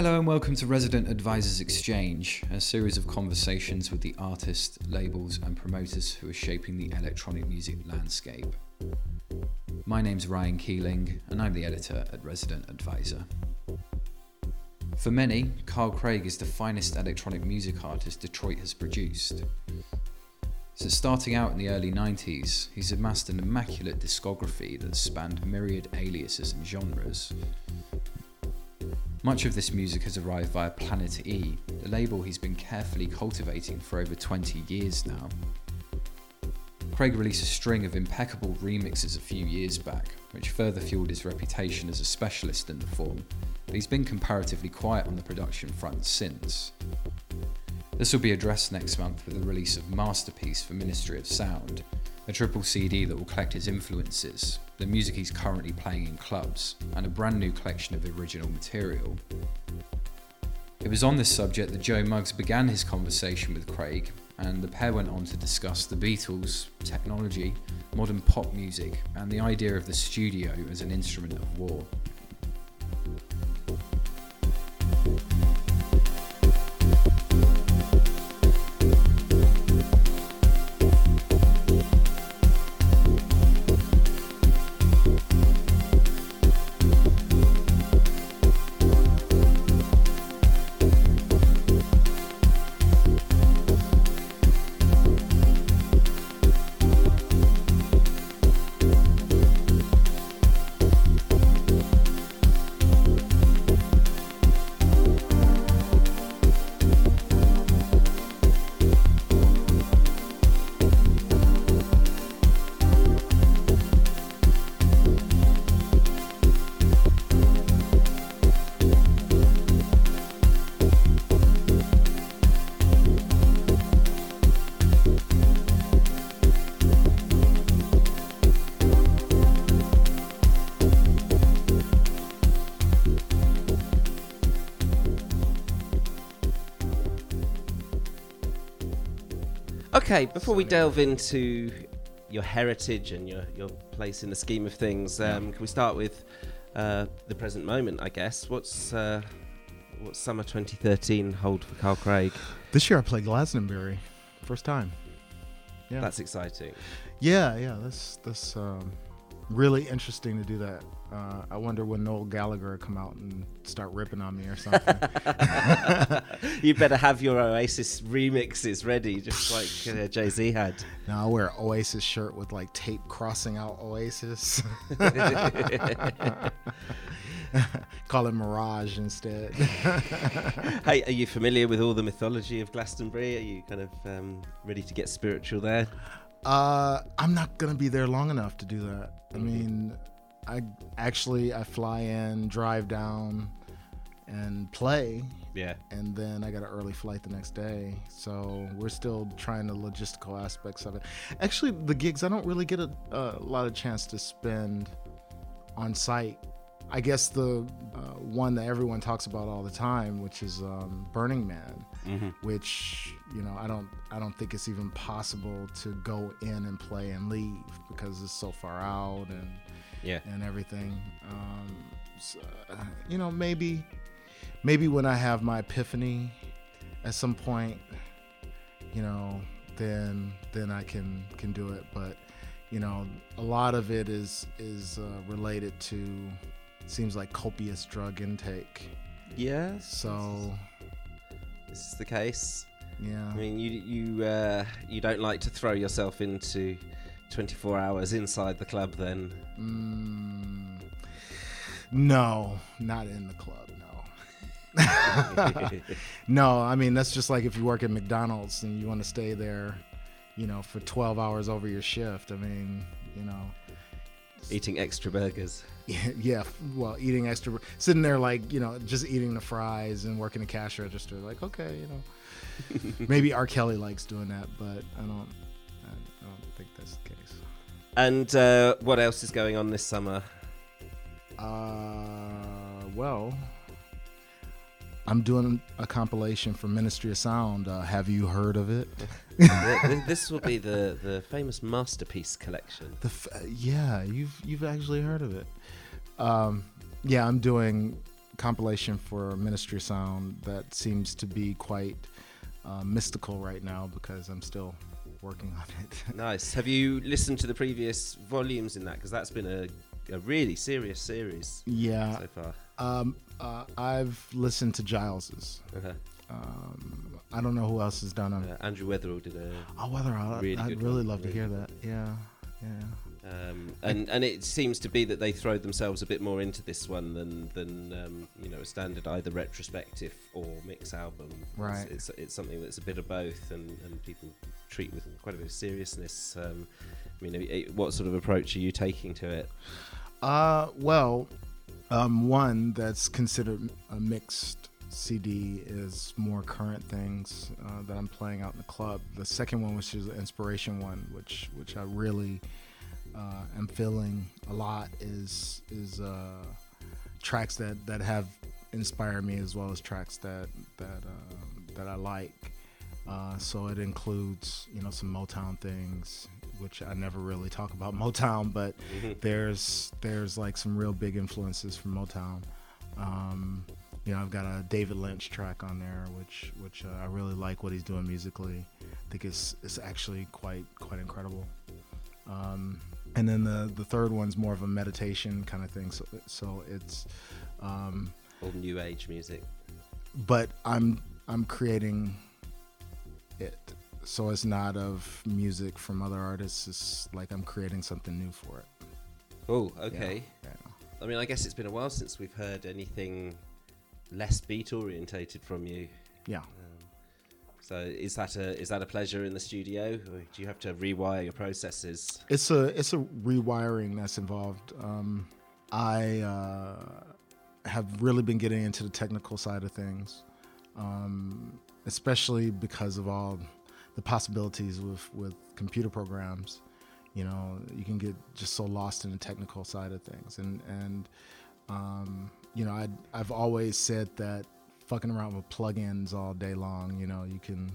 Hello and welcome to Resident Advisors Exchange, a series of conversations with the artists, labels and promoters who are shaping the electronic music landscape. My name's Ryan Keeling and I'm the editor at Resident Advisor. For many, Carl Craig is the finest electronic music artist Detroit has produced. Since starting out in the early 90s, he's amassed an immaculate discography that spanned myriad aliases and genres. Much of this music has arrived via Planet E, the label he's been carefully cultivating for over 20 years now. Craig released a string of impeccable remixes a few years back, which further fueled his reputation as a specialist in the form, but he's been comparatively quiet on the production front since. This will be addressed next month with the release of Masterpiece for Ministry of Sound, a triple CD that will collect his influences, the music he's currently playing in clubs, and a brand new collection of original material. It was on this subject that Joe Muggs began his conversation with Craig, and the pair went on to discuss the Beatles, technology, modern pop music, and the idea of the studio as an instrument of war. Okay, before we delve into your heritage and your place in the scheme of things, can we start with the present moment, I guess? What's summer 2013 hold for Carl Craig? This year I played Glastonbury, first time. Yeah, that's exciting. Yeah, that's really interesting to do that. I wonder when Noel Gallagher will come out and start ripping on me or something. You better have your Oasis remixes ready, just like Jay-Z had. No, I'll wear an Oasis shirt with like tape crossing out Oasis. Call it Mirage instead. Hey, are you familiar with all the mythology of Glastonbury? Are you kind of ready to get spiritual there? I'm not going to be there long enough to do that. I mean, I fly in, drive down, and play. Yeah. And then I got an early flight the next day. So we're still trying the logistical aspects of it. Actually, the gigs, I don't really get a lot of chance to spend on site. I guess the one that everyone talks about all the time, which is Burning Man, which, you know, I don't think it's even possible to go in and play and leave because it's so far out and everything. So, you know, maybe when I have my epiphany at some point, you know, then I can do it. But you know, a lot of it is related to. Seems like copious drug intake. Yeah. So this is the case. Yeah. I mean, you don't like to throw yourself into 24 hours inside the club, then. No, not in the club. No. No, I mean that's just like if you work at McDonald's and you want to stay there, you know, for 12 hours over your shift. I mean, you know. Eating extra burgers. Yeah, well, eating extra, sitting there like, you know, just eating the fries and working the cash register. Like, okay, you know, maybe R. Kelly likes doing that, but I don't think that's the case. And what else is going on this summer? Well, I'm doing a compilation for Ministry of Sound. Have you heard of it? This will be the famous Masterpiece collection. Yeah, you've actually heard of it. Yeah, I'm doing compilation for Ministry of Sound that seems to be quite mystical right now because I'm still working on it. Nice. Have you listened to the previous volumes in that? Because that's been a really serious series so far. I've listened to Giles's. Uh-huh. I don't know who else has done it. Andrew Weatherall did a I'd really love to hear that. Yeah. And it seems to be that they throw themselves a bit more into this one than you know, a standard either retrospective or mix album. Right. It's something that's a bit of both, and people treat with quite a bit of seriousness. I mean, what sort of approach are you taking to it? One that's considered a mixed CD is more current things that I'm playing out in the club. The second one, which is the inspiration one, which I really am feeling a lot, is tracks that have inspired me, as well as tracks that I like. So it includes, you know, some Motown things, which I never really talk about Motown, but there's like some real big influences from Motown. You know, I've got a David Lynch track on there, which I really like what he's doing musically. I think it's actually quite incredible. And then the third one's more of a meditation kind of thing. So it's all new age music, but I'm creating it. So it's not of music from other artists. It's like I'm creating something new for it. Oh, okay. Yeah. I mean, I guess it's been a while since we've heard anything less beat orientated from you. Yeah. So is that a pleasure in the studio, or do you have to rewire your processes? It's a rewiring that's involved. I have really been getting into the technical side of things, especially because of all the possibilities with computer programs. You know, you can get just so lost in the technical side of things, and you know, I've always said that fucking around with plugins all day long, you know, you can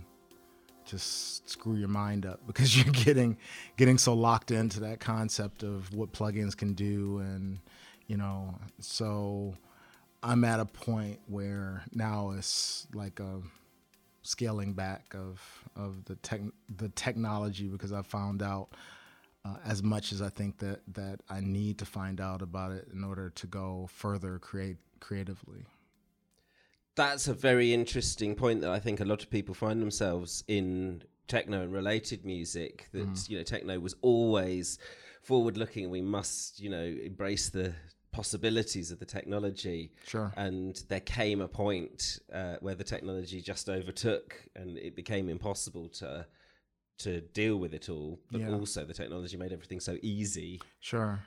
just screw your mind up because you're getting so locked into that concept of what plugins can do. And, you know, so I'm at a point where now it's like a scaling back of the technology, because I found out as much as I think that I need to find out about it in order to go further creatively. That's a very interesting point that I think a lot of people find themselves in techno and related music, that you know, techno was always forward looking and we must, you know, embrace the possibilities of the technology. Sure. And there came a point where the technology just overtook and it became impossible to deal with it all, but also the technology made everything so easy. Sure.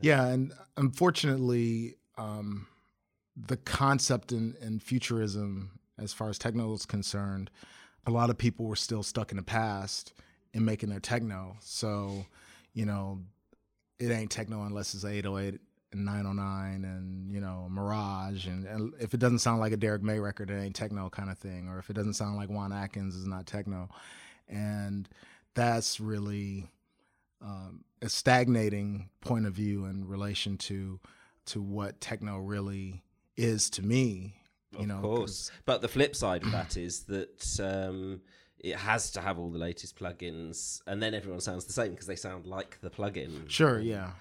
Yeah, and unfortunately, the concept in futurism, as far as techno is concerned, a lot of people were still stuck in the past in making their techno. So, you know, it ain't techno unless it's 808 and 909 and, you know, Mirage. And if it doesn't sound like a Derek May record, it ain't techno kind of thing. Or if it doesn't sound like Juan Atkins, it's not techno. And that's really a stagnating point of view in relation to what techno really is to me. Of course. But the flip side of that is that it has to have all the latest plugins, and then everyone sounds the same because they sound like the plugin. Sure, yeah.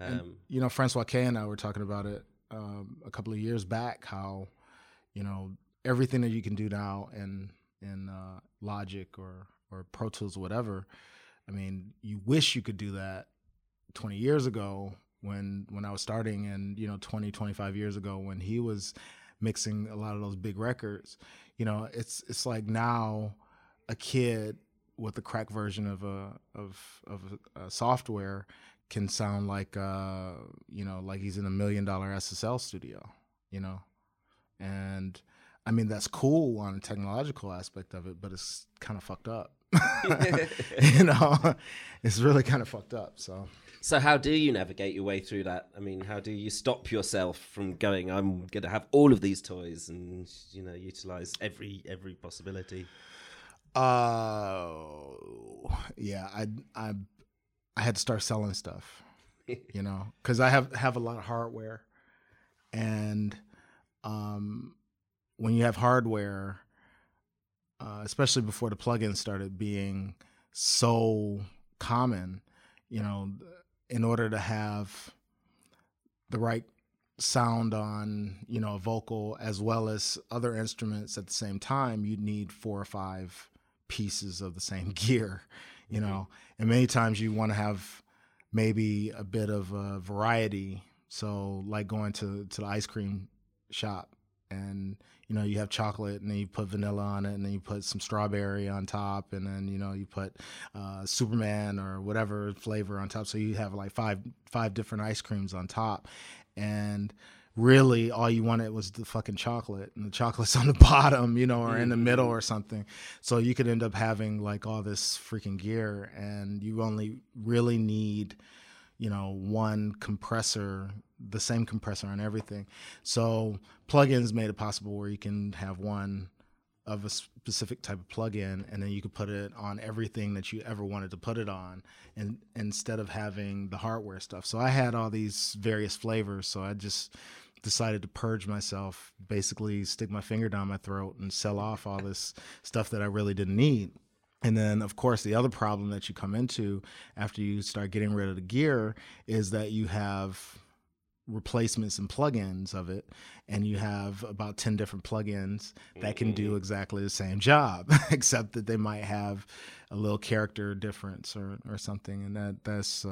And, you know, Francois K and I were talking about it a couple of years back, how, you know, everything that you can do now in Logic or Pro Tools or whatever, I mean, you wish you could do that 20 years ago when I was starting, and, you know, 20, 25 years ago when he was mixing a lot of those big records. You know, it's like now a kid with a crack version of a software can sound like, you know, like he's in a $1 million SSL studio, you know, and I mean, that's cool on a technological aspect of it, but it's kind of fucked up. You know, it's really kind of fucked up. So how do you navigate your way through that? I mean, how do you stop yourself from going, I'm going to have all of these toys and, you know, utilize every possibility? Yeah, I had to start selling stuff, you know, because I have a lot of hardware, and when you have hardware, especially before the plugins started being so common, you know, in order to have the right sound on, you know, a vocal as well as other instruments at the same time, you'd need 4 or 5 pieces of the same gear, you know, and many times you want to have maybe a bit of a variety. So like going to the ice cream shop and, you know, you have chocolate and then you put vanilla on it and then you put some strawberry on top and then, you know, you put Superman or whatever flavor on top. So you have like five different ice creams on top. And really all you wanted was the fucking chocolate, and the chocolate's on the bottom, you know, or in the middle or something. So you could end up having like all this freaking gear, and you only really need, you know, one compressor, the same compressor on everything. So plugins made it possible where you can have one of a specific type of plugin, and then you could put it on everything that you ever wanted to put it on, and instead of having the hardware stuff. So I had all these various flavors, so I just decided to purge myself, basically stick my finger down my throat and sell off all this stuff that I really didn't need. And then, of course, the other problem that you come into after you start getting rid of the gear is that you have replacements and plugins of it, and you have about 10 different plugins that can do exactly the same job, except that they might have a little character difference or something. And that's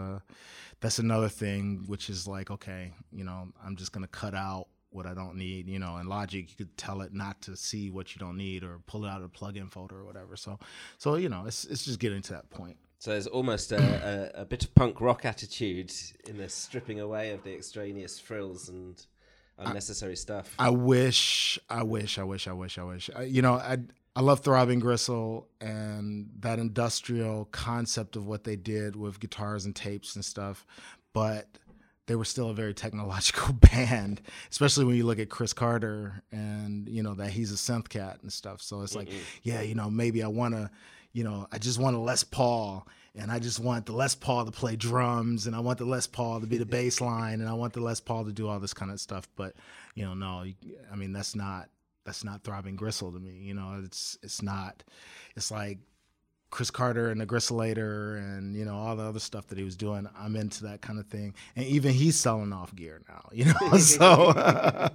another thing, which is like, okay, you know, I'm just gonna cut out what I don't need. You know, in Logic, you could tell it not to see what you don't need or pull it out of the plugin folder or whatever. So you know, it's just getting to that point. So there's almost a bit of punk rock attitude in the stripping away of the extraneous frills and unnecessary stuff. I wish. You know, I love Throbbing Gristle and that industrial concept of what they did with guitars and tapes and stuff, but they were still a very technological band, especially when you look at Chris Carter and, you know, that he's a synth cat and stuff. So it's like, yeah, you know, maybe I want to, you know, I just want a Les Paul, and I just want the Les Paul to play drums, and I want the Les Paul to be the bass line, and I want the Les Paul to do all this kind of stuff. But, you know, no, I mean, that's not Throbbing Gristle to me. You know, it's not, it's like Chris Carter and the Gristolator and, you know, all the other stuff that he was doing. I'm into that kind of thing. And even he's selling off gear now, you know, so.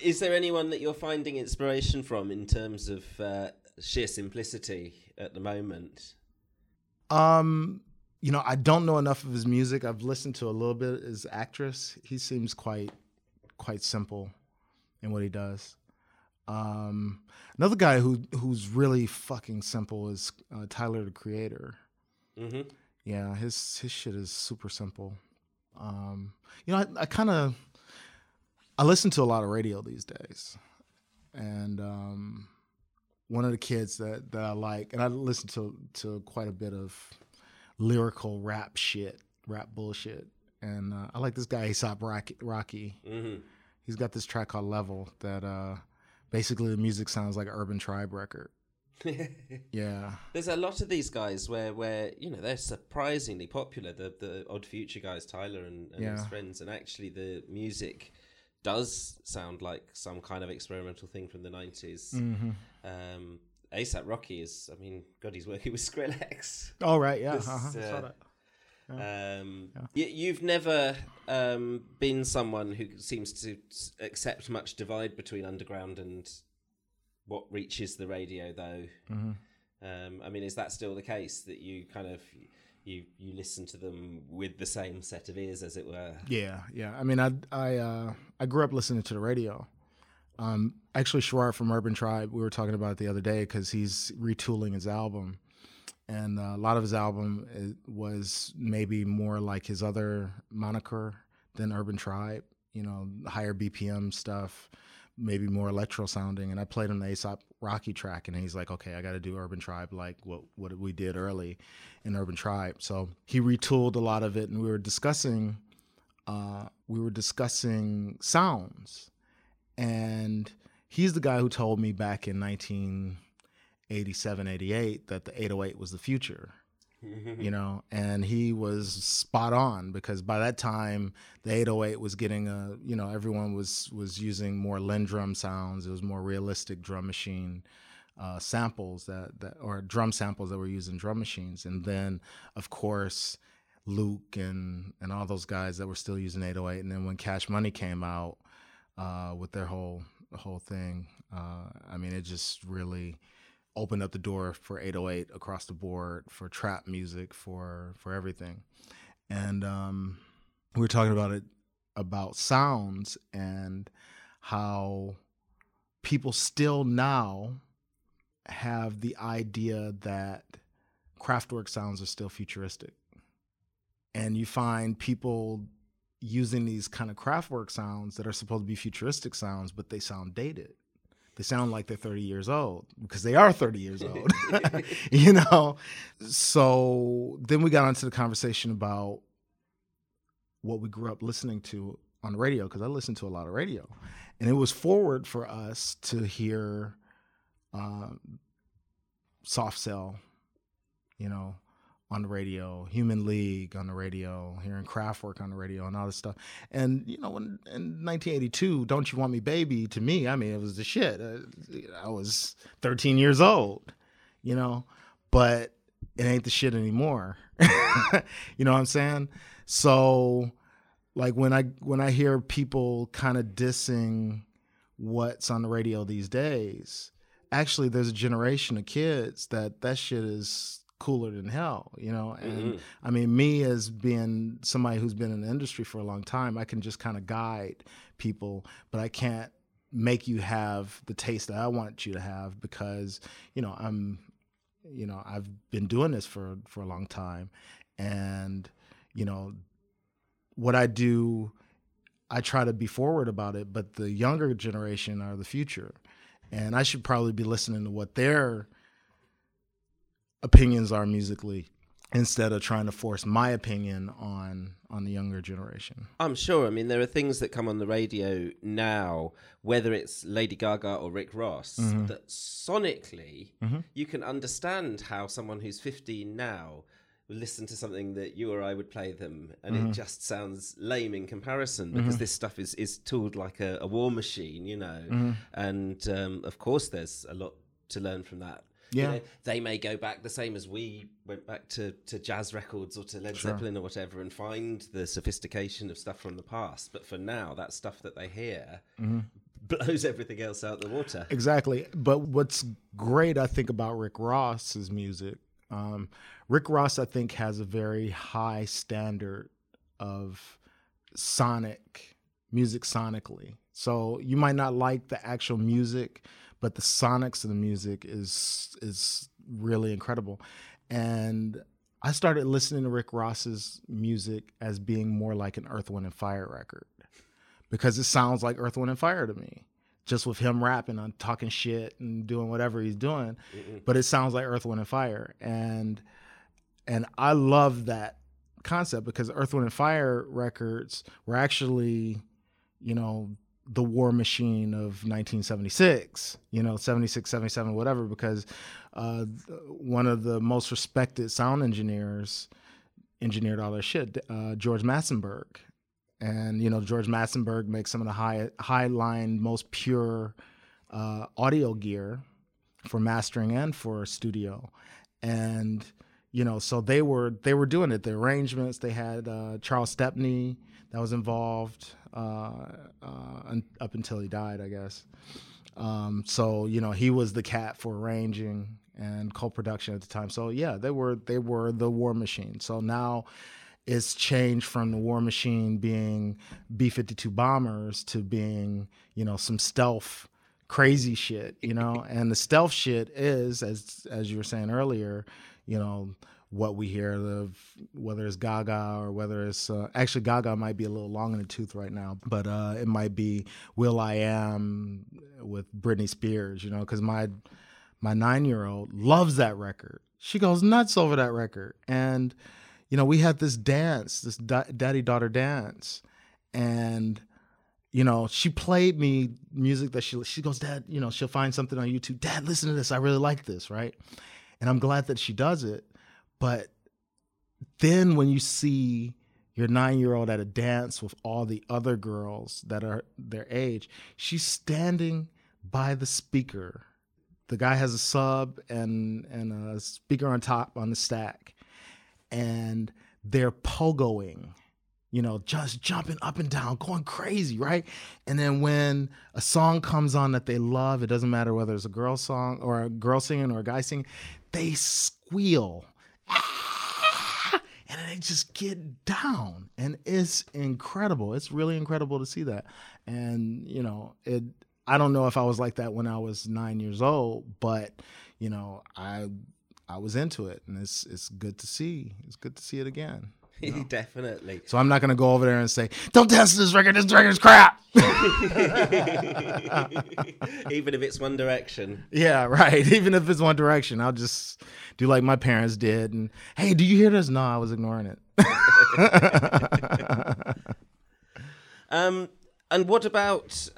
Is there anyone that you're finding inspiration from in terms of, sheer simplicity at the moment? You know, I don't know enough of his music. I've listened to a little bit. As actress, he seems quite simple in what he does. Another guy who's really fucking simple is Tyler the Creator. Mm-hmm. Yeah, his shit is super simple. You know, I listen to a lot of radio these days, and one of the kids that I like, and I listen to quite a bit of lyrical rap bullshit. And I like this guy, ASAP Rocky. Mm-hmm. He's got this track called Level that basically the music sounds like an Urban Tribe record. Yeah. There's a lot of these guys where you know, they're surprisingly popular. The Odd Future guys, Tyler and his friends, and actually the music does sound like some kind of experimental thing from the 90s. Mm-hmm. ASAP Rocky is, I mean, God, he's working with Skrillex. Oh, right, yeah. Saw that. Yeah. You've never been someone who seems to accept much divide between underground and what reaches the radio, though. Mm-hmm. I mean, is that still the case, that you kind of... You listen to them with the same set of ears, as it were? Yeah. I mean, I grew up listening to the radio. Actually, Sharrar from Urban Tribe, we were talking about it the other day because he's retooling his album. And a lot of his album was maybe more like his other moniker than Urban Tribe, you know, higher BPM stuff, maybe more electro sounding. And I played on the ASAP Rocky track, and he's like, okay, I got to do Urban Tribe, like what we did early in Urban Tribe. So he retooled a lot of it, and we were discussing sounds. And he's the guy who told me back in 1987, 88 that the 808 was the future. you know, and he was spot on, because by that time the 808 was getting a, you know, everyone was using more Linn drum sounds. It was more realistic drum machine samples or drum samples that were used in drum machines. And then of course Luke and all those guys that were still using 808. And then when Cash Money came out with their whole thing, I mean, it just really opened up the door for 808 across the board, for trap music, for everything. And we were talking about it, about sounds and how people still now have the idea that Kraftwerk sounds are still futuristic. And you find people using these kind of Kraftwerk sounds that are supposed to be futuristic sounds, but they sound dated. They sound like they're 30 years old, because they are 30 years old, you know? So then we got onto the conversation about what we grew up listening to on the radio, because I listened to a lot of radio. And it was forward for us to hear Soft Cell, you know, on the radio, Human League on the radio, hearing Kraftwerk on the radio and all this stuff. And, you know, in 1982, Don't You Want Me Baby, to me, I mean, it was the shit. I was 13 years old, you know, but it ain't the shit anymore. You know what I'm saying? So, like, when I hear people kind of dissing what's on the radio these days, actually, there's a generation of kids that shit is cooler than hell, you know? And I mean, me as being somebody who's been in the industry for a long time, I can just kind of guide people, but I can't make you have the taste that I want you to have, because, you know, I've been doing this for a long time. And, you know, what I do, I try to be forward about it, but the younger generation are the future. And I should probably be listening to what they're opinions are musically, instead of trying to force my opinion on the younger generation. I'm sure. I mean, there are things that come on the radio now, whether it's Lady Gaga or Rick Ross, that sonically you can understand how someone who's 15 now will listen to something that you or I would play them, and it just sounds lame in comparison, because this stuff is tooled like a war machine, you know. And of course there's a lot to learn from that. Yeah. You know, they may go back the same as we went back to jazz records or to Led Zeppelin or whatever, and find the sophistication of stuff from the past. But for now, that stuff that they hear blows everything else out the water. Exactly. But what's great, I think, about Rick Ross's music, Rick Ross, I think, has a very high standard of sonic music sonically. So you might not like the actual music, but the sonics of the music is really incredible. And I started listening to Rick Ross's music as being more like an Earth, Wind & Fire record, because it sounds like Earth, Wind & Fire to me, just with him rapping and talking shit and doing whatever he's doing, but it sounds like Earth, Wind & Fire. And I love that concept, because Earth, Wind & Fire records were actually, you know, the war machine of 1976, you know, 76, 77, whatever, because one of the most respected sound engineers engineered all their shit, George Massenberg. And, you know, George Massenberg makes some of the high line, most pure audio gear for mastering and for studio. And, you know, so they were doing it. The arrangements, they had Charles Stepney that was involved up until he died, I guess. So, you know, he was the cat for arranging and co-production at the time. So yeah, they were the war machine. So now it's changed from the war machine being B-52 bombers to being, you know, some stealth crazy shit, you know. And the stealth shit is, as you were saying earlier, you know, what we hear, whether it's Gaga or whether it's... actually, Gaga might be a little long in the tooth right now, but it might be Will.i.am with Britney Spears, you know, because my 9-year-old loves that record. She goes nuts over that record. And, you know, we had this dance, this daddy-daughter dance, and... You know, she played me music that she goes, Dad, you know, she'll find something on YouTube. Dad, listen to this. I really like this, right? And I'm glad that she does it. But then when you see your 9-year-old at a dance with all the other girls that are their age, she's standing by the speaker. The guy has a sub and a speaker on top on the stack, and they're pogoing, you know, just jumping up and down, going crazy, right? And then when a song comes on that they love, it doesn't matter whether it's a girl song or a girl singing or a guy singing, they squeal. And they just get down. And it's incredible. It's really incredible to see that. And, you know, I don't know if I was like that when I was 9 years old, but, you know, I was into it. And it's good to see. It's good to see it again. You know? Definitely. So I'm not going to go over there and say, don't dance to this record. This record's crap. Even if it's One Direction. Yeah, right. Even if it's One Direction, I'll just do like my parents did. And, hey, do you hear this? No, I was ignoring it. And what about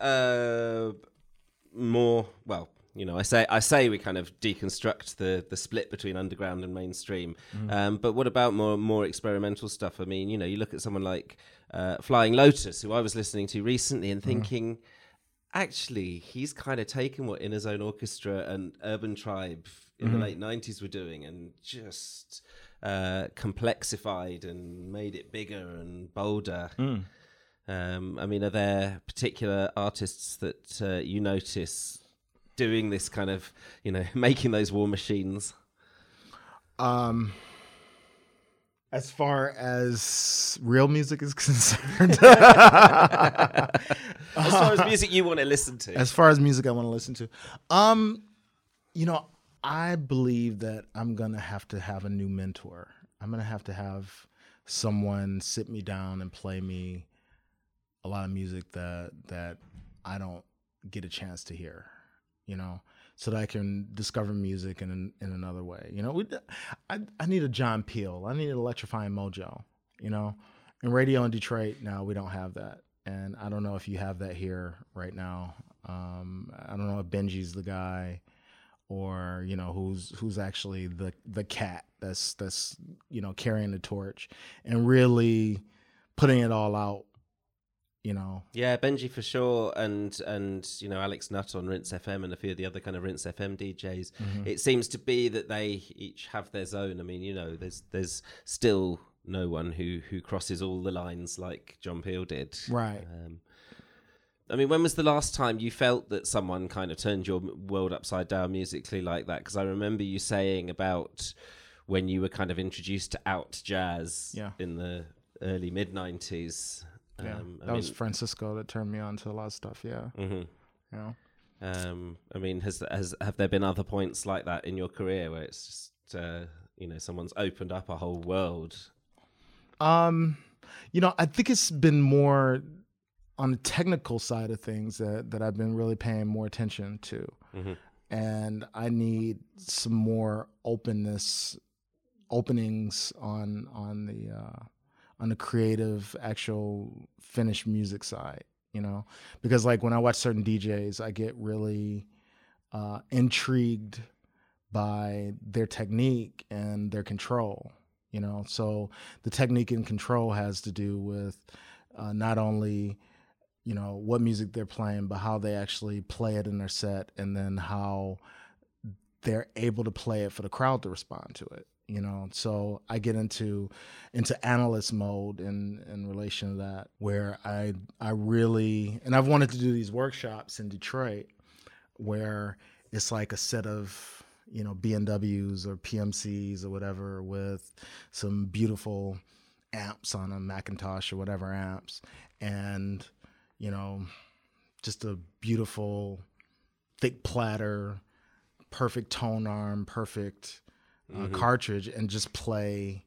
more? Well, you know, I say we kind of deconstruct the split between underground and mainstream. Mm-hmm. But what about more experimental stuff? I mean, you know, you look at someone like Flying Lotus, who I was listening to recently and thinking, actually, he's kind of taken what Inner Zone Orchestra and Urban Tribe in the late 90s were doing and just complexified and made it bigger and bolder. Mm. I mean, are there particular artists that you notice doing this kind of, you know, making those war machines? As far as real music is concerned. As far as music you want to listen to. As far as music I want to listen to. You know, I believe that I'm going to have a new mentor. I'm going to have someone sit me down and play me a lot of music that I don't get a chance to hear, you know, so that I can discover music in another way. You know, I need a John Peel. I need an electrifying mojo, you know. And radio in Detroit now, we don't have that. And I don't know if you have that here right now. I don't know if Benji's the guy or, you know, who's actually the cat that's, you know, carrying the torch and really putting it all out. You know, yeah, Benji for sure, and you know, Alex Nutt on Rinse FM and a few of the other kind of Rinse FM DJs. Mm-hmm. It seems to be that they each have their zone. I mean, you know, there's still no one who crosses all the lines like John Peel did, right? I mean, when was the last time you felt that someone kind of turned your world upside down musically like that? Because I remember you saying about when you were kind of introduced to out jazz in the early mid 90s. Yeah, was Francisco that turned me on to a lot of stuff. Yeah, mm-hmm. You know. I mean, have there been other points like that in your career where it's just you know, someone's opened up a whole world? You know, I think it's been more on the technical side of things that I've been really paying more attention to, and I need some more openings on the creative, actual finished music side, you know? Because like when I watch certain DJs, I get really intrigued by their technique and their control, you know? So the technique and control has to do with not only, you know, what music they're playing, but how they actually play it in their set and then how they're able to play it for the crowd to respond to it. You know, so I get into analyst mode in relation to that, where I really, and I've wanted to do these workshops in Detroit where it's like a set of, you know, BMWs or PMCs or whatever with some beautiful amps on them, Macintosh or whatever amps, and, you know, just a beautiful thick platter, perfect tone arm, perfect cartridge, and just play,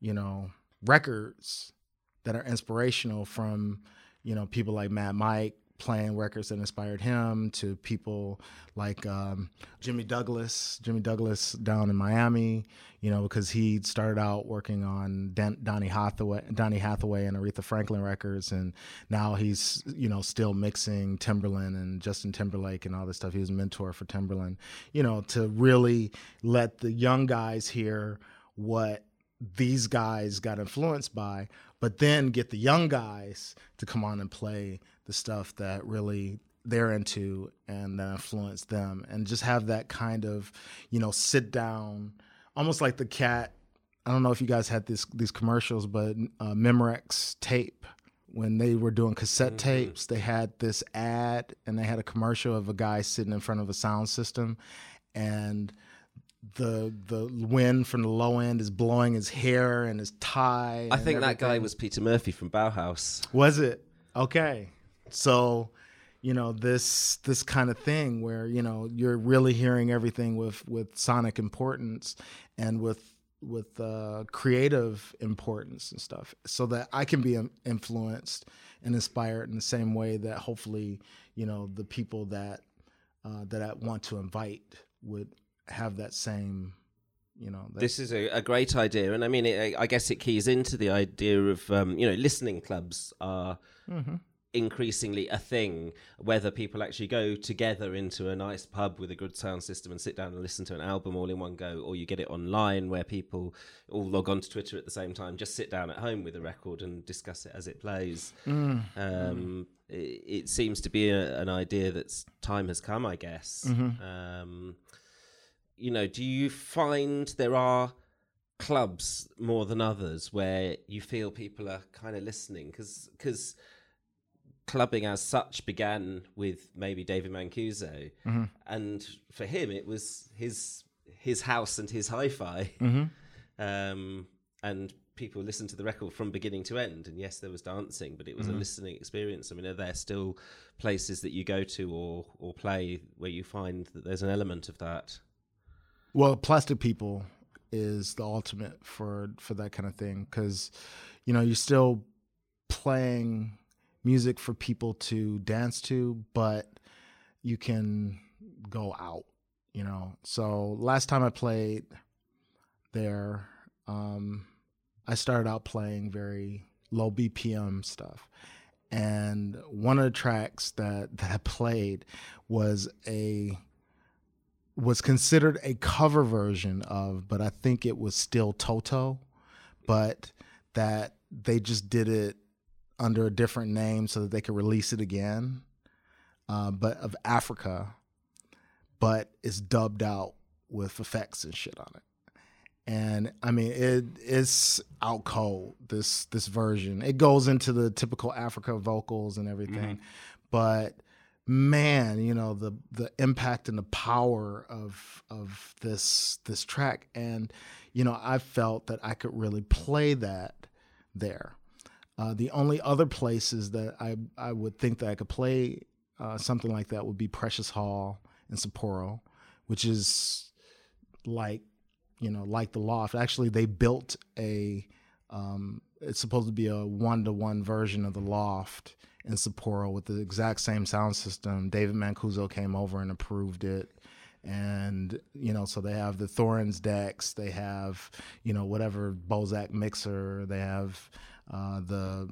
you know, records that are inspirational from, you know, people like Mad Mike playing records that inspired him to people like Jimmy Douglas down in Miami, you know, because he started out working on Donny Hathaway and Aretha Franklin records, and now he's, you know, still mixing Timberland and Justin Timberlake and all this stuff. He was a mentor for Timberland, you know, to really let the young guys hear what these guys got influenced by, but then get the young guys to come on and play the stuff that really they're into and that influenced them, and just have that kind of, you know, sit down, almost like the cat. I don't know if you guys had these commercials, but Memorex tape, when they were doing cassette tapes, they had this ad and they had a commercial of a guy sitting in front of a sound system, and the wind from the low end is blowing his hair and his tie. I think that guy was Peter Murphy from Bauhaus. Was it? Okay. So, you know, this kind of thing where, you know, you're really hearing everything with sonic importance and with creative importance and stuff, so that I can be influenced and inspired in the same way that hopefully, you know, the people that I want to invite would have that same, you know. This is a great idea. And I mean, I guess it keys into the idea of, you know, listening clubs are increasingly a thing, whether people actually go together into a nice pub with a good sound system and sit down and listen to an album all in one go, or you get it online where people all log on to Twitter at the same time, just sit down at home with a record and discuss it as it plays. It seems to be an idea that's time has come, I guess. You know, do you find there are clubs more than others where you feel people are kind of listening? Because clubbing as such began with maybe David Mancuso, and for him it was his house and his hi-fi, and people listened to the record from beginning to end. And yes, there was dancing, but it was a listening experience. I mean, are there still places that you go to or play where you find that there's an element of that? Well, Plastic People is the ultimate for that kind of thing, because, you know, you're still playing music for people to dance to, but you can go out, you know. So last time I played there, I started out playing very low BPM stuff. And one of the tracks that I played was considered a cover version of, but I think it was still Toto, but that they just did it under a different name so that they could release it again, but of Africa, but it's dubbed out with effects and shit on it. And I mean, it's out cold, this version. It goes into the typical Africa vocals and everything, but man, you know, the impact and the power of this track. And, you know, I felt that I could really play that there. The only other places that I would think that I could play something like that would be Precious Hall in Sapporo, which is like, you know, like The Loft. Actually, they built it's supposed to be a one-to-one version of The Loft in Sapporo with the exact same sound system. David Mancuso came over and approved it. And, you know, so they have the Thorin's decks, they have, you know, whatever Bozak mixer, they have the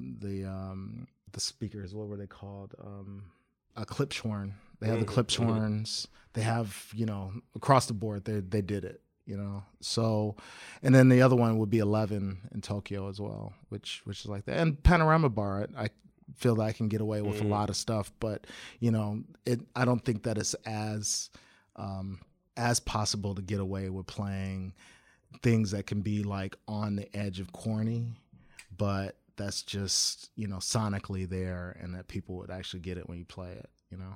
speakers, what were they called? A Klipschorn. They have the Klipschorns. They have, you know, across the board, they did it, you know. So, and then the other one would be 11 in Tokyo as well, which is like that. And Panorama Bar, I feel that I can get away with a lot of stuff, but, you know, I don't think that it's as possible to get away with playing things that can be like on the edge of corny, but that's just, you know, sonically there, and that people would actually get it when you play it, you know.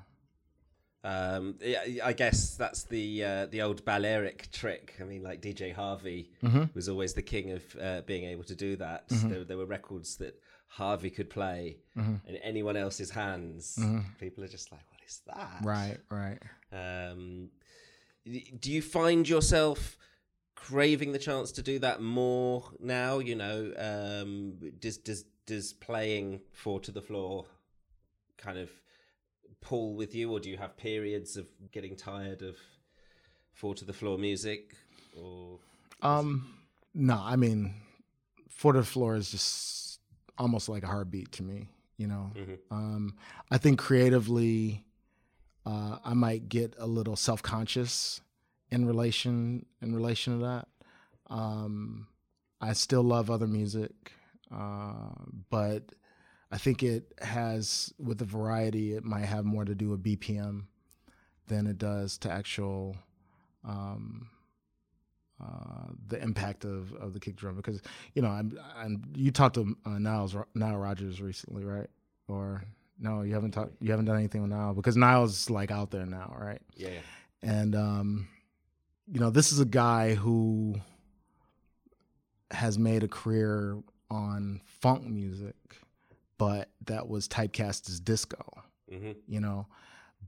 I guess that's the old Balearic trick. I mean, like DJ Harvey was always the king of being able to do that. There were records that Harvey could play in anyone else's hands. People are just like, what is that? Right. Do you find yourself craving the chance to do that more now? You know, does playing four to the floor kind of pull with you, or do you have periods of getting tired of four to the floor music? Or no, I mean, four to the floor is just almost like a heartbeat to me, you know. I think creatively, I might get a little self-conscious in relation to that, I still love other music, but I think it has, with the variety, it might have more to do with BPM than it does to actual the impact of the kick drum. Because, you know, you talked to Nile Rodgers recently, right? Or no, you haven't talked. You haven't done anything with Nile because Nile's like out there now, right? Yeah. And you know, this is a guy who has made a career on funk music, but that was typecast as disco, mm-hmm. you know.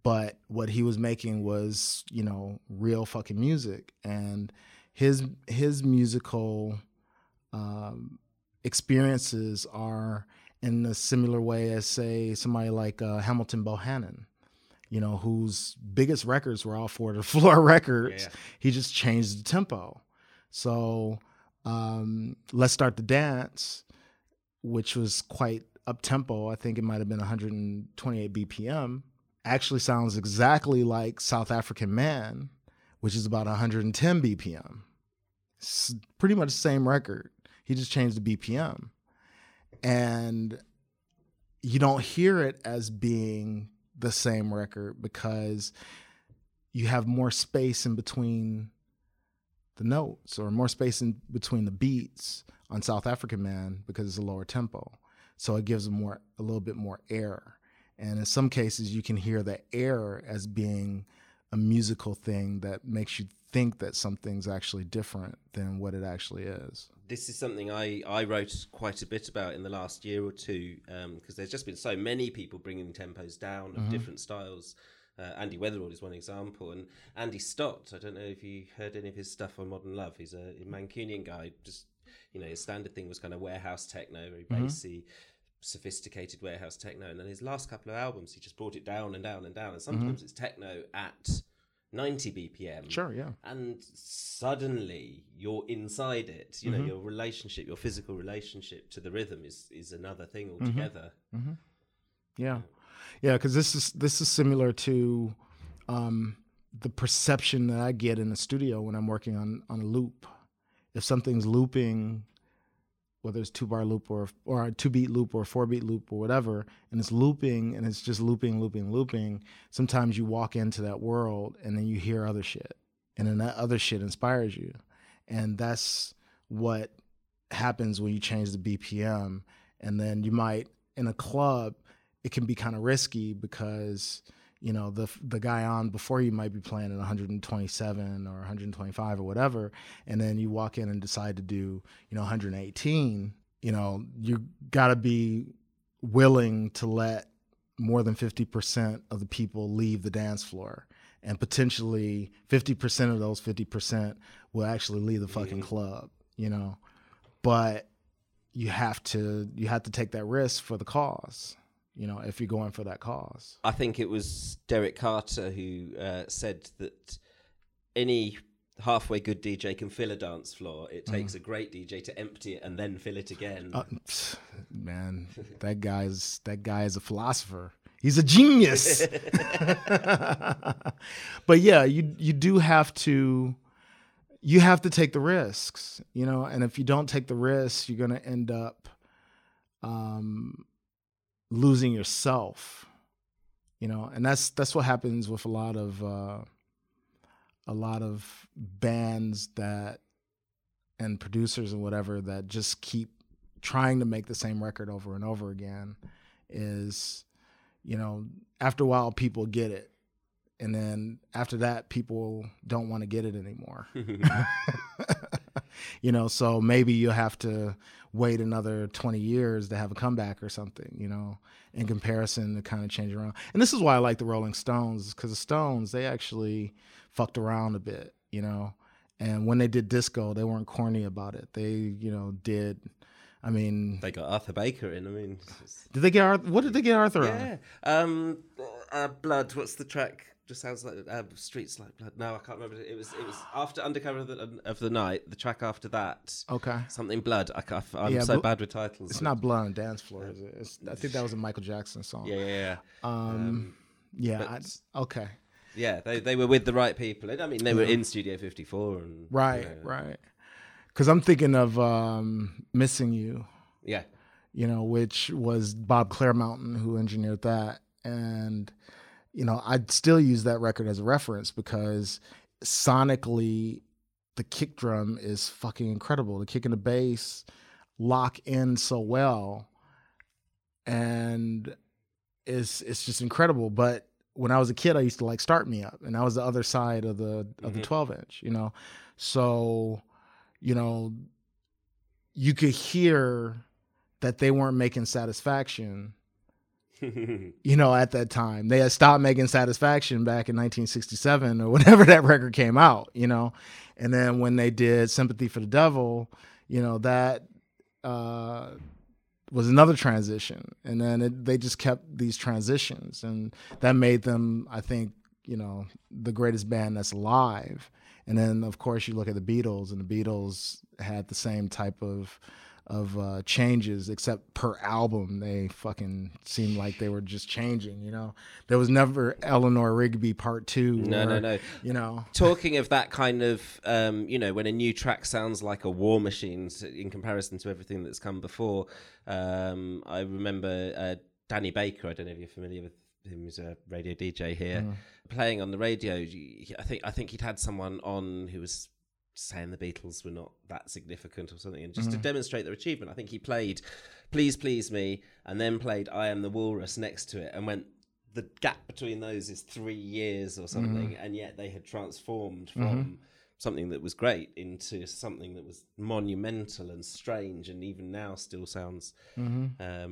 But what he was making was, you know, real fucking music, and his musical experiences are in a similar way as, say, somebody like Hamilton Bohannon, you know, whose biggest records were all for the floor records. Yeah. He just changed the tempo. So Let's Start the Dance, which was quite up-tempo, I think it might have been 128 BPM, actually sounds exactly like South African Man, which is about 110 BPM. It's pretty much the same record. He just changed the BPM. And you don't hear it as being the same record because you have more space in between the notes or more space in between the beats on South African Man because it's a lower tempo. So it gives more, a little bit more air. And in some cases, you can hear the air as being a musical thing that makes you think that something's actually different than what it actually is. This is something I wrote quite a bit about in the last year or two, because there's just been so many people bringing tempos down of mm-hmm. different styles. Andy Weatherall is one example, and Andy Stott, I don't know if you heard any of his stuff on Modern Love. He's a Mancunian guy, just, you know, his standard thing was kind of warehouse techno, very mm-hmm. bassy, sophisticated warehouse techno, and then his last couple of albums he just brought it down and down and down, and sometimes mm-hmm. it's techno at 90 BPM. Sure, yeah. And suddenly you're inside it. You mm-hmm. know, your relationship, your physical relationship to the rhythm is another thing altogether. Mm-hmm. Mm-hmm. Yeah. Yeah, because this is similar to the perception that I get in the studio when I'm working on a loop. If something's looping, whether it's 2-bar loop or a 2-beat loop or a 4-beat loop or whatever, and it's looping and it's just looping, sometimes you walk into that world and then you hear other shit. And then that other shit inspires you. And that's what happens when you change the BPM. And then you might, in a club, it can be kind of risky because, you know, the guy on before you might be playing at 127 or 125 or whatever, and then you walk in and decide to do, you know, 118, you know, you gotta be willing to let more than 50% of the people leave the dance floor. And potentially 50% of those 50% will actually leave the fucking club, you know. But you have to take that risk for the cause. You know, if you're going for that cause. I think it was Derek Carter who said that any halfway good DJ can fill a dance floor. It takes a great DJ to empty it and then fill it again. Man, that guy is a philosopher. He's a genius. But yeah, you do have to. You have to take the risks, you know. And if you don't take the risks, you're going to end up. Losing yourself, you know, and that's what happens with a lot of bands that and producers and whatever that just keep trying to make the same record over and over again is, you know, after a while people get it, and then after that people don't want to get it anymore. You know, so maybe you'll have to wait another 20 years to have a comeback or something, you know, in comparison to kind of change around. And this is why I like the Rolling Stones, because the Stones, they actually fucked around a bit, you know. And when they did disco, they weren't corny about it. They, you know, did... I mean, they got Arthur Baker in. I mean, did they get Arthur? What did they get Arthur on? Yeah, Blood. What's the track? Just sounds like Streets Like Blood. No, I can't remember. It was after Undercover of the Night. The track after that. Okay. Something Blood. I'm so bad with titles. It's not Blood on Dance Floor, is it? I think that was a Michael Jackson song. Yeah. Okay. Yeah, they were with the right people. I mean, they were in Studio 54 and right. Because I'm thinking of Missing You. Yeah. You know, which was Bob Claremountain who engineered that. And, you know, I'd still use that record as a reference because sonically the kick drum is fucking incredible. The kick and the bass lock in so well. And it's just incredible. But when I was a kid, I used to like Start Me Up, and that was the other side of the of the 12-inch, you know? So, you know, you could hear that they weren't making Satisfaction, you know, at that time. They had stopped making Satisfaction back in 1967 or whenever that record came out, you know? And then when they did Sympathy for the Devil, you know, that was another transition. And then they just kept these transitions, and that made them, I think, you know, the greatest band that's alive. And then, of course, you look at the Beatles, and the Beatles had the same type of changes, except per album they fucking seemed like they were just changing, you know. There was never Eleanor Rigby Part 2. No. You know. Talking of that kind of, you know, when a new track sounds like a war machine in comparison to everything that's come before, I remember Danny Baker, I don't know if you're familiar with him, who's a radio DJ here, playing on the radio. I think he'd had someone on who was saying the Beatles were not that significant or something, and just to demonstrate their achievement, I think he played Please Please Me and then played I Am the Walrus next to it, and went, the gap between those is 3 years or something, and yet they had transformed from something that was great into something that was monumental and strange, and even now still sounds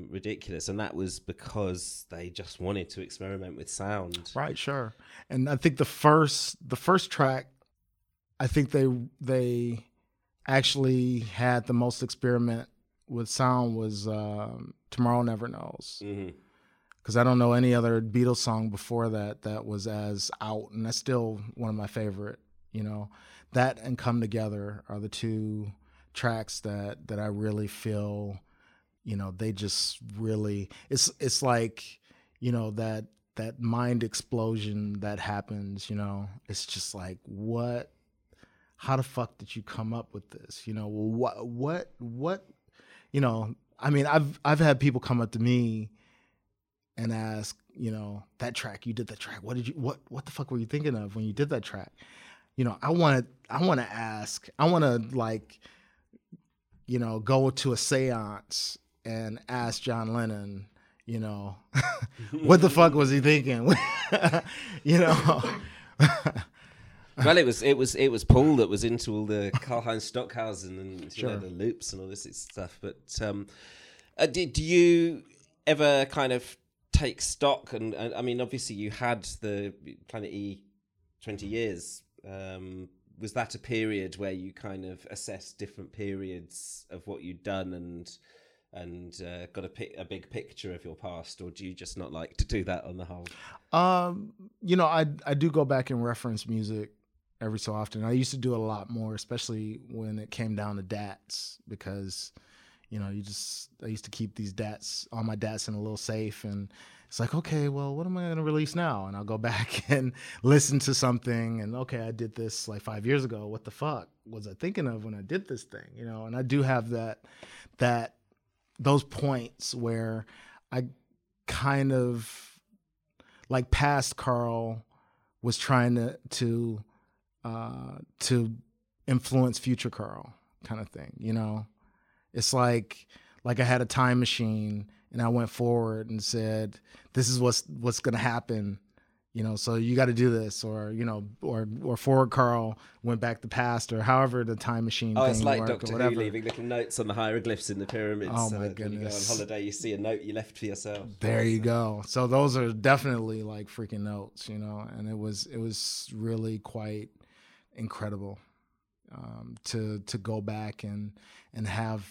ridiculous. And that was because they just wanted to experiment with sound. Right, sure. And I think the first track, I think they actually had the most experiment with sound was Tomorrow Never Knows. Because I don't know any other Beatles song before that was as out, and that's still one of my favorite, you know. That and Come Together are the two tracks that I really feel, you know, they just really, it's like, you know, that mind explosion that happens, you know. It's just like, what? How the fuck did you come up with this? You know, what, you know, I mean, I've had people come up to me and ask, you know, that track, you did that track. What the fuck were you thinking of when you did that track? You know, I want to you know, go to a séance and ask John Lennon, you know, what the fuck was he thinking? You know, well, it was Paul that was into all the Karl-Heinz Stockhausen and know, the loops and all this stuff. But do you ever kind of take stock? And I mean, obviously you had the Planet E 20 years. Was that a period where you kind of assessed different periods of what you'd done and got a big picture of your past, or do you just not like to do that on the whole? You know, I do go back and reference music every so often. I used to do a lot more, especially when it came down to DATs, because, you know, I used to keep these DATs, all my DATs in a little safe, and it's like, okay, well, what am I going to release now? And I'll go back and listen to something, and okay, I did this like 5 years ago. What the fuck was I thinking of when I did this thing? You know, and I do have that those points where I kind of like past Carl was trying to influence future Carl kind of thing. You know, it's like I had a time machine and I went forward and said, this is what's going to happen. You know, so you got to do this, or, you know, or forward Carl went back to past, or however the time machine. Oh, it's like Doctor Who leaving little notes on the hieroglyphs in the pyramids. Oh, my goodness. When you go on holiday, you see a note you left for yourself. There you go. So those are definitely like freaking notes, you know, and it was really quite incredible to go back and have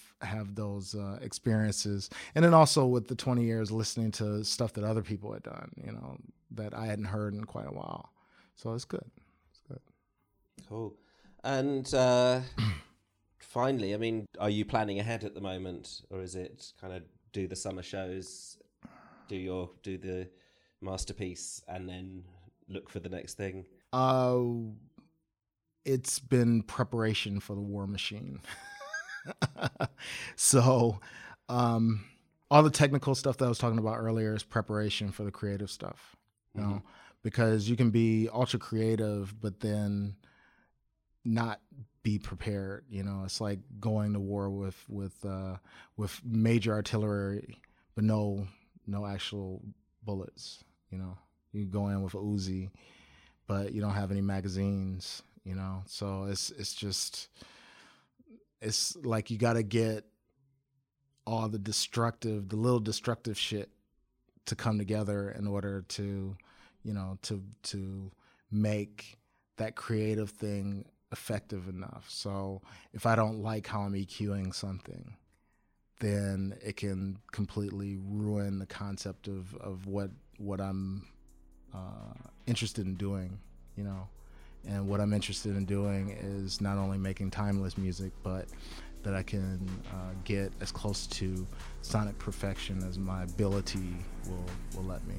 those experiences. And then also with the 20 years listening to stuff that other people had done, you know, that I hadn't heard in quite a while. So it's good. It's good. Cool. And finally, I mean, are you planning ahead at the moment, or is it kind of do the summer shows, do the Masterpiece, and then look for the next thing? it's been preparation for the war machine. So all the technical stuff that I was talking about earlier is preparation for the creative stuff, you know, because you can be ultra creative, but then not be prepared. You know, it's like going to war with major artillery, but no actual bullets. You know, you go in with a Uzi, but you don't have any magazines. You know, so it's like you got to get all the little destructive shit to come together in order to, you know, to make that creative thing effective enough. So if I don't like how I'm EQing something, then it can completely ruin the concept of what I'm interested in doing, you know. And what I'm interested in doing is not only making timeless music, but that I can get as close to sonic perfection as my ability will let me.